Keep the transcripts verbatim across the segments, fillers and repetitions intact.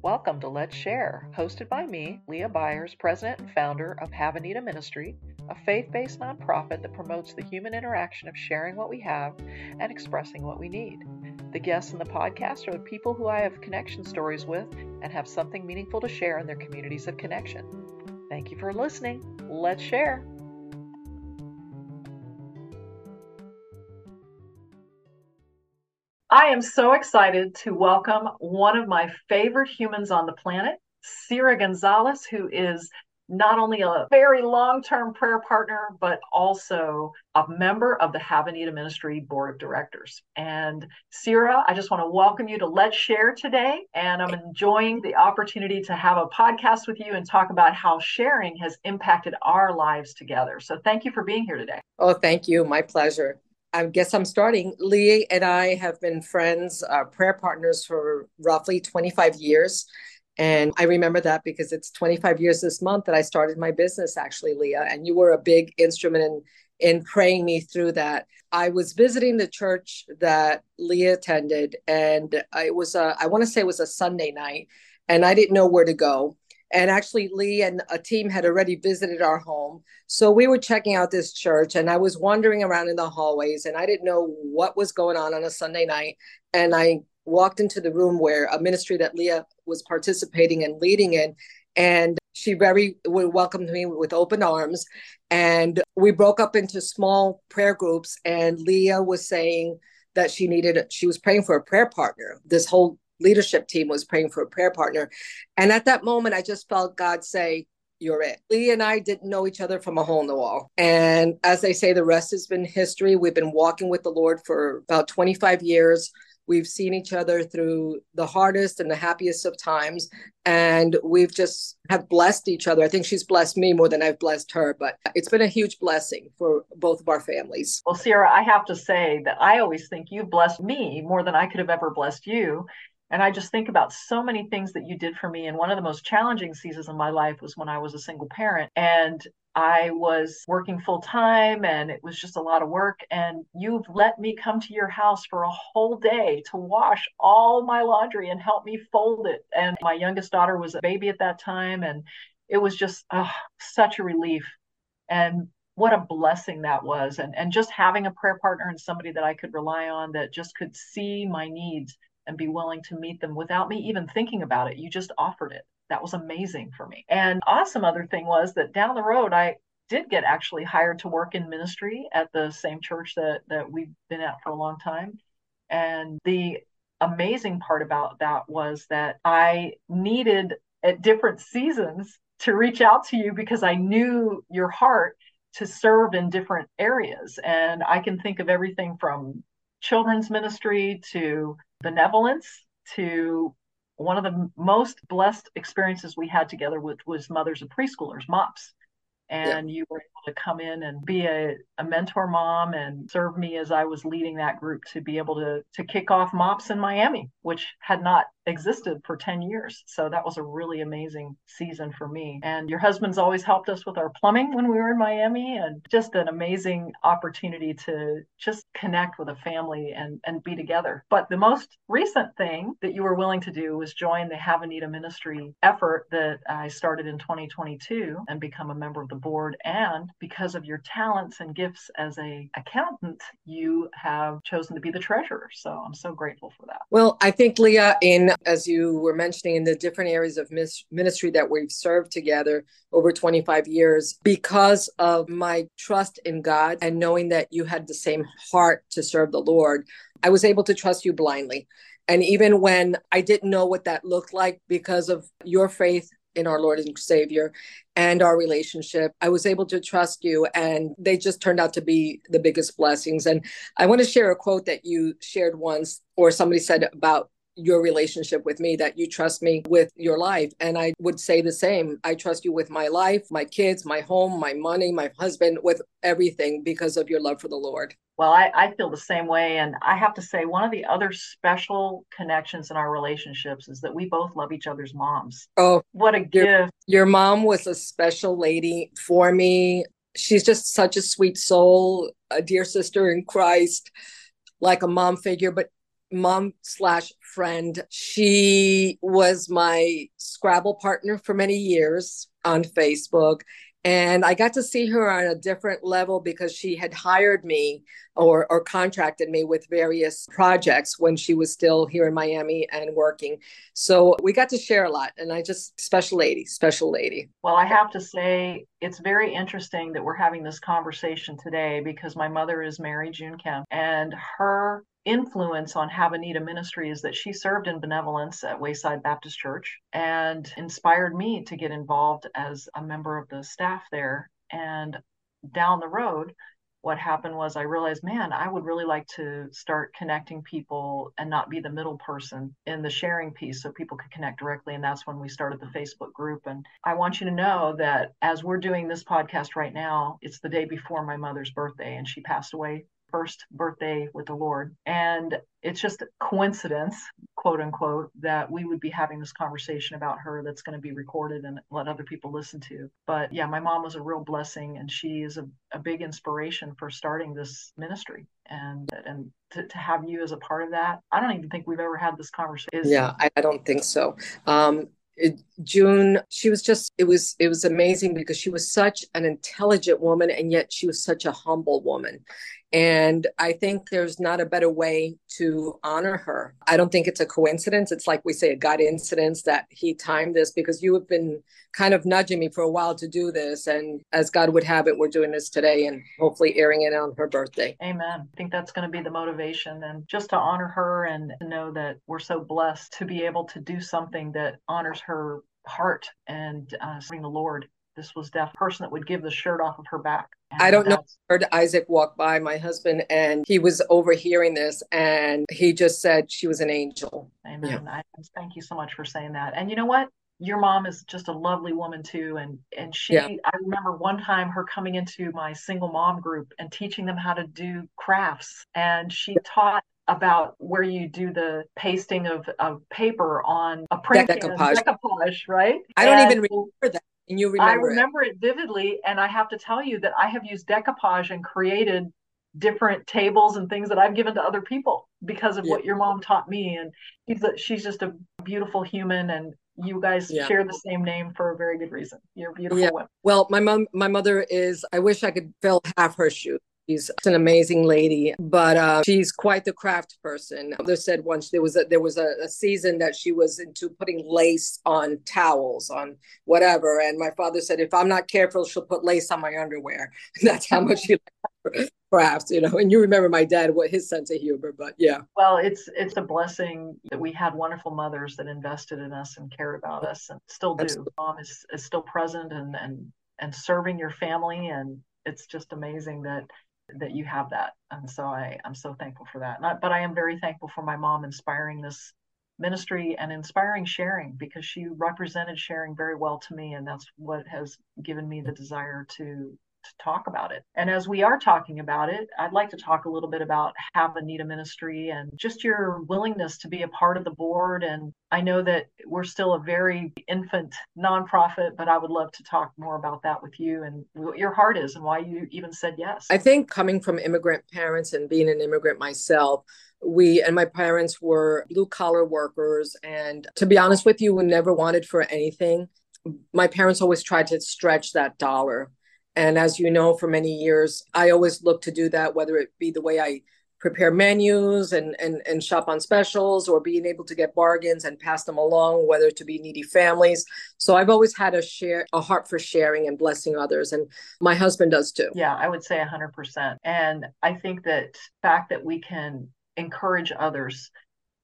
Welcome to Let's Share, hosted by me, Leigh Byers, president and founder of Have A Need A Ministry, a faith-based nonprofit that promotes the human interaction of sharing what we have and expressing what we need. The guests in the podcast are the people who I have connection stories with and have something meaningful to share in their communities of connection. Thank you for listening. Let's share. I am so excited to welcome one of my favorite humans on the planet, Cira Gonzalez, who is not only a very long-term prayer partner, but also a member of the Have A Need A Ministry Board of Directors. And Cira, I just want to welcome you to Let's Share today. And I'm enjoying the opportunity to have a podcast with you and talk about how sharing has impacted our lives together. So thank you for being here today. Oh, thank you. My pleasure. I guess I'm starting. Leigh and I have been friends, uh, prayer partners for roughly twenty-five years. And I remember that because it's twenty-five years this month that I started my business, actually, Leah, and you were a big instrument in, in praying me through that. I was visiting the church that Leah attended, and it was, a, I want to say it was a Sunday night, and I didn't know where to go. And actually, Leigh and a team had already visited our home. So we were checking out this church, and I was wandering around in the hallways, and I didn't know what was going on on a Sunday night. And I walked into the room where a ministry that Leah was participating and leading in, and she very welcomed me with open arms. And we broke up into small prayer groups, and Leah was saying that she needed, she was praying for a prayer partner. This whole leadership team was praying for a prayer partner. And at that moment, I just felt God say, "You're it." Leah and I didn't know each other from a hole in the wall. And as they say, the rest has been history. We've been walking with the Lord for about twenty-five years. We've seen each other through the hardest and the happiest of times. And we've just have blessed each other. I think she's blessed me more than I've blessed her, but it's been a huge blessing for both of our families. Well, Cira, I have to say that I always think you blessed me more than I could have ever blessed you. And I just think about so many things that you did for me. And one of the most challenging seasons of my life was when I was a single parent and I was working full time, and it was just a lot of work. And you've let me come to your house for a whole day to wash all my laundry and help me fold it. And my youngest daughter was a baby at that time. And it was just oh, such a relief. And what a blessing that was. And, and just having a prayer partner and somebody that I could rely on that just could see my needs and be willing to meet them without me even thinking about it. You just offered it. That was amazing for me. And awesome other thing was that down the road, I did get actually hired to work in ministry at the same church that, that we've been at for a long time. And the amazing part about that was that I needed at different seasons to reach out to you because I knew your heart to serve in different areas. And I can think of everything from children's ministry to benevolence to one of the most blessed experiences we had together with was mothers of preschoolers, MOPS. And yeah. You were able to come in and be a, a mentor mom and serve me as I was leading that group to be able to, to kick off MOPS in Miami, which had not existed for ten years. So that was a really amazing season for me. And your husband's always helped us with our plumbing when we were in Miami, and just an amazing opportunity to just connect with a family and, and be together. But the most recent thing that you were willing to do was join the Have A Need A Ministry effort that I started in twenty twenty-two and become a member of the board. And because of your talents and gifts as an accountant, you have chosen to be the treasurer. So I'm so grateful for that. Well, I think, Leah, in as you were mentioning, in the different areas of ministry that we've served together over twenty-five years, because of my trust in God and knowing that you had the same heart to serve the Lord, I was able to trust you blindly. And even when I didn't know what that looked like, because of your faith in our Lord and Savior and our relationship, I was able to trust you, and they just turned out to be the biggest blessings. And I want to share a quote that you shared once, or somebody said about your relationship with me, that you trust me with your life. And I would say the same. I trust you with my life, my kids, my home, my money, my husband, with everything because of your love for the Lord. Well, I, I feel the same way. And I have to say, one of the other special connections in our relationships is that we both love each other's moms. Oh, what a your, gift. Your mom was a special lady for me. She's just such a sweet soul, a dear sister in Christ, like a mom figure, but mom slash friend. She was my Scrabble partner for many years on Facebook. And I got to see her on a different level because she had hired me or, or contracted me with various projects when she was still here in Miami and working. So we got to share a lot. And I just, special lady, special lady. Well, I have to say, it's very interesting that we're having this conversation today because my mother is Mary June Kemp, and her influence on Have A Need A Ministry is that she served in benevolence at Wayside Baptist Church and inspired me to get involved as a member of the staff there. And down the road, what happened was I realized, man, I would really like to start connecting people and not be the middle person in the sharing piece so people could connect directly. And that's when we started the Facebook group. And I want you to know that as we're doing this podcast right now, it's the day before my mother's birthday, and she passed away first birthday with the Lord. And it's just a coincidence, quote unquote, that we would be having this conversation about her that's going to be recorded and let other people listen to. But yeah, my mom was a real blessing, and she is a, a big inspiration for starting this ministry. And and to, to have you as a part of that, I don't even think we've ever had this conversation. Yeah, I, I don't think so. Um, June, she was just, it was, it was amazing because she was such an intelligent woman, and yet she was such a humble woman. And I think there's not a better way to honor her. I don't think it's a coincidence. It's like we say, a God incidence that he timed this, because you have been kind of nudging me for a while to do this. And as God would have it, we're doing this today and hopefully airing it on her birthday. Amen. I think that's going to be the motivation, and just to honor her and to know that we're so blessed to be able to do something that honors her heart and uh, serving the Lord. This was that person that would give the shirt off of her back. And I don't know. I heard Isaac walk by, my husband, and he was overhearing this, and he just said she was an angel. Amen. Yeah. I, thank you so much for saying that. And you know what? Your mom is just a lovely woman too. And, and she, yeah. I remember one time her coming into my single mom group and teaching them how to do crafts. And she taught about where you do the pasting of, of paper on a print. Decoupage. Decoupage, right? I don't and, even remember that. And you remember I remember it. it vividly. And I have to tell you that I have used decoupage and created different tables and things that I've given to other people because of yeah. what your mom taught me. And she's, a, she's just a beautiful human. And you guys yeah. share the same name for a very good reason. You're a beautiful yeah. woman. Well, my mom, my mother is, I wish I could fill half her shoes. She's an amazing lady, but uh, she's quite the craft person. They said once there was a, there was a, a season that she was into putting lace on towels, on whatever. And my father said, if I'm not careful, she'll put lace on my underwear. That's how much she liked crafts, you know. And you remember my dad, what his sense of humor, but yeah. Well, it's it's a blessing that we had wonderful mothers that invested in us and cared about us and still do. Absolutely. Mom is, is still present and, and, and serving your family. And it's just amazing that that you have that. And so I, I'm so thankful for that. Not, but I am very thankful for my mom inspiring this ministry and inspiring sharing, because she represented sharing very well to me. And that's what has given me the desire to, to talk about it. And as we are talking about it, I'd like to talk a little bit about Have A Need A Ministry and just your willingness to be a part of the board. And I know that we're still a very infant nonprofit, but I would love to talk more about that with you and what your heart is and why you even said yes. I think coming from immigrant parents and being an immigrant myself, we and my parents were blue collar workers. And to be honest with you, we never wanted for anything. My parents always tried to stretch that dollar. And as you know, for many years, I always looked to do that, whether it be the way I prepare menus and, and, and shop on specials, or being able to get bargains and pass them along, whether to be needy families. So I've always had a share, a heart for sharing and blessing others. And my husband does too. Yeah, I would say one hundred percent. And I think that the fact that we can encourage others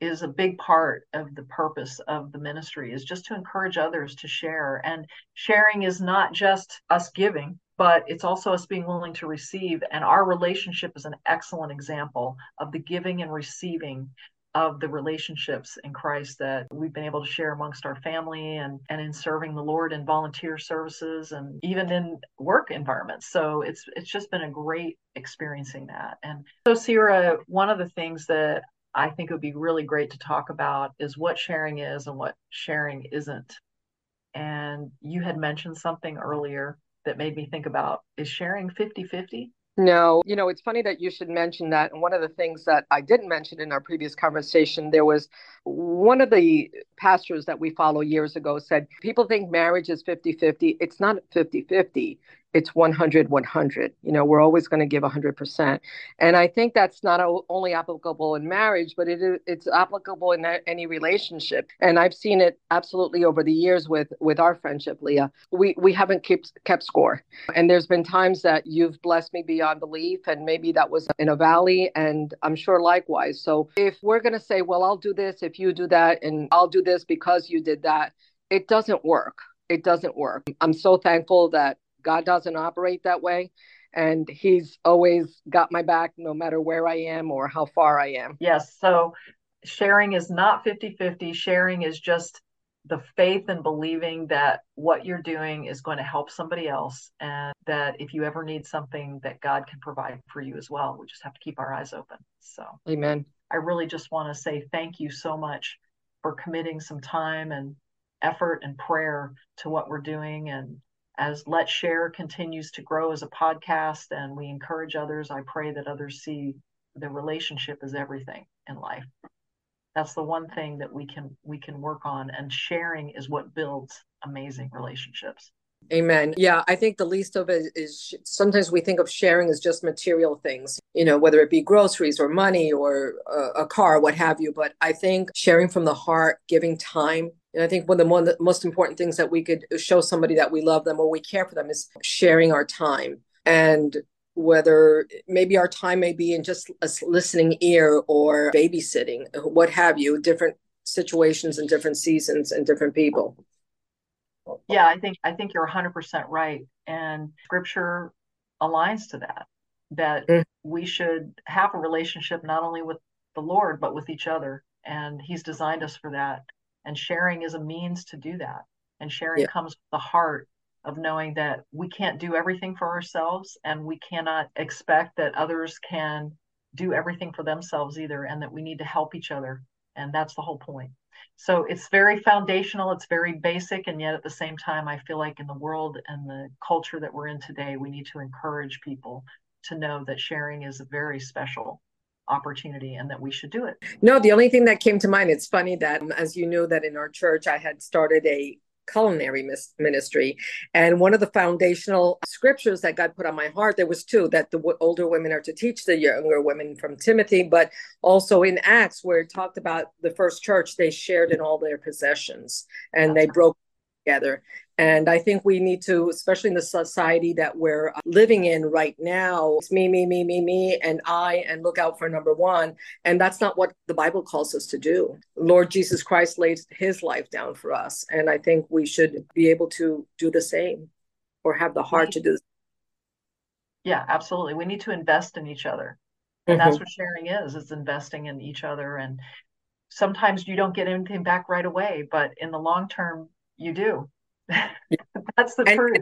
is a big part of the purpose of the ministry, is just to encourage others to share. And sharing is not just us giving, but it's also us being willing to receive. And our relationship is an excellent example of the giving and receiving of the relationships in Christ that we've been able to share amongst our family and, and in serving the Lord in volunteer services and even in work environments. So it's it's just been a great experiencing that. And so, Cira, one of the things that I think it would be really great to talk about is what sharing is and what sharing isn't. And you had mentioned something earlier that made me think about, is sharing fifty-fifty? No, you know, it's funny that you should mention that. And one of the things that I didn't mention in our previous conversation, there was one of the pastors that we follow years ago said, people think marriage is fifty-fifty. It's not fifty-fifty. It's one hundred one hundred. You know, we're always going to give one hundred percent. And I think that's not only applicable in marriage, but it is, it's applicable in any relationship. And I've seen it absolutely over the years with, with our friendship, Leah. We we haven't kept, kept score. And there's been times that you've blessed me beyond belief, and maybe that was in a valley, and I'm sure likewise. So if we're going to say, well, I'll do this if you do that, and I'll do this because you did that, it doesn't work. It doesn't work. I'm so thankful that God doesn't operate that way. And he's always got my back no matter where I am or how far I am. Yes. So sharing is not fifty-fifty. Sharing is just the faith and believing that what you're doing is going to help somebody else. And that if you ever need something, that God can provide for you as well. We just have to keep our eyes open. So amen. I really just want to say thank you so much for committing some time and effort and prayer to what we're doing. And as Let's Share continues to grow as a podcast and we encourage others, I pray that others see the relationship is everything in life. That's the one thing that we can we can work on, and sharing is what builds amazing relationships. Amen. Yeah, I think the least of it is sometimes we think of sharing as just material things, you know, whether it be groceries or money or a, a car, what have you. But I think sharing from the heart, giving time. And I think one of the, one of the most important things that we could show somebody that we love them or we care for them is sharing our time. And whether maybe our time may be in just a listening ear or babysitting, what have you, different situations and different seasons and different people. Yeah, I think I think you're one hundred percent right. And scripture aligns to that, that mm. we should have a relationship not only with the Lord, but with each other. And he's designed us for that. And sharing is a means to do that. And sharing yeah. comes with the heart of knowing that we can't do everything for ourselves, and we cannot expect that others can do everything for themselves either, and that we need to help each other. And that's the whole point. So it's very foundational, it's very basic, and yet at the same time, I feel like in the world and the culture that we're in today, we need to encourage people to know that sharing is a very special opportunity and that we should do it. No, the only thing that came to mind, it's funny that, as you know, that in our church, I had started a culinary ministry. And one of the foundational scriptures that God put on my heart, there was two, that the w- older women are to teach the younger women from Timothy, but also in Acts where it talked about the first church, they shared in all their possessions and they broke together. And I think we need to, especially in the society that we're living in right now, it's me, me, me, me, me, and I, and look out for number one. And that's not what the Bible calls us to do. Lord Jesus Christ laid his life down for us. And I think we should be able to do the same or have the heart to do the same. Yeah, absolutely. We need to invest in each other. And mm-hmm. that's what sharing is, is investing in each other. And sometimes you don't get anything back right away, but in the long term, you do. That's the and, truth.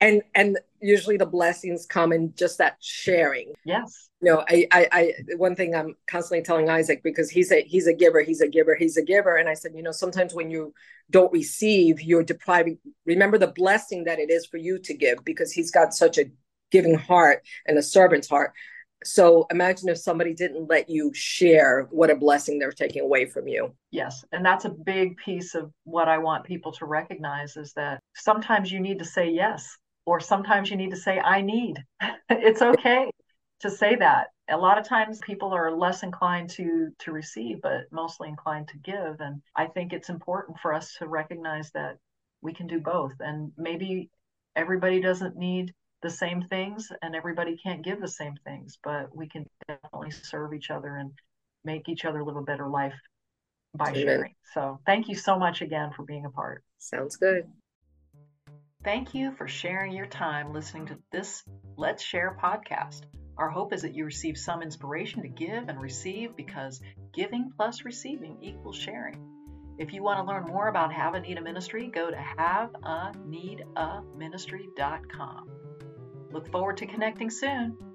And and usually the blessings come in just that sharing. Yes. You know, I, I, I one thing I'm constantly telling Isaac, because he's a he's a giver, he's a giver, he's a giver. And I said, you know, sometimes when you don't receive, you're depriving. Remember the blessing that it is for you to give, because he's got such a giving heart and a servant's heart. So imagine if somebody didn't let you share, what a blessing they're taking away from you. Yes. And that's a big piece of what I want people to recognize, is that sometimes you need to say yes, or sometimes you need to say, I need. It's okay to say that. A lot of times people are less inclined to, to receive, but mostly inclined to give. And I think it's important for us to recognize that we can do both. And maybe everybody doesn't need the same things, and everybody can't give the same things, but we can definitely serve each other and make each other live a better life by Amen. sharing. So thank you so much again for being a part. Sounds good. Thank you for sharing your time listening to this Let's Share podcast. Our hope is that you receive some inspiration to give and receive, because giving plus receiving equals sharing. If you want to learn more about Have a Need a Ministry, go to have a need a ministry dot com. Look forward to connecting soon.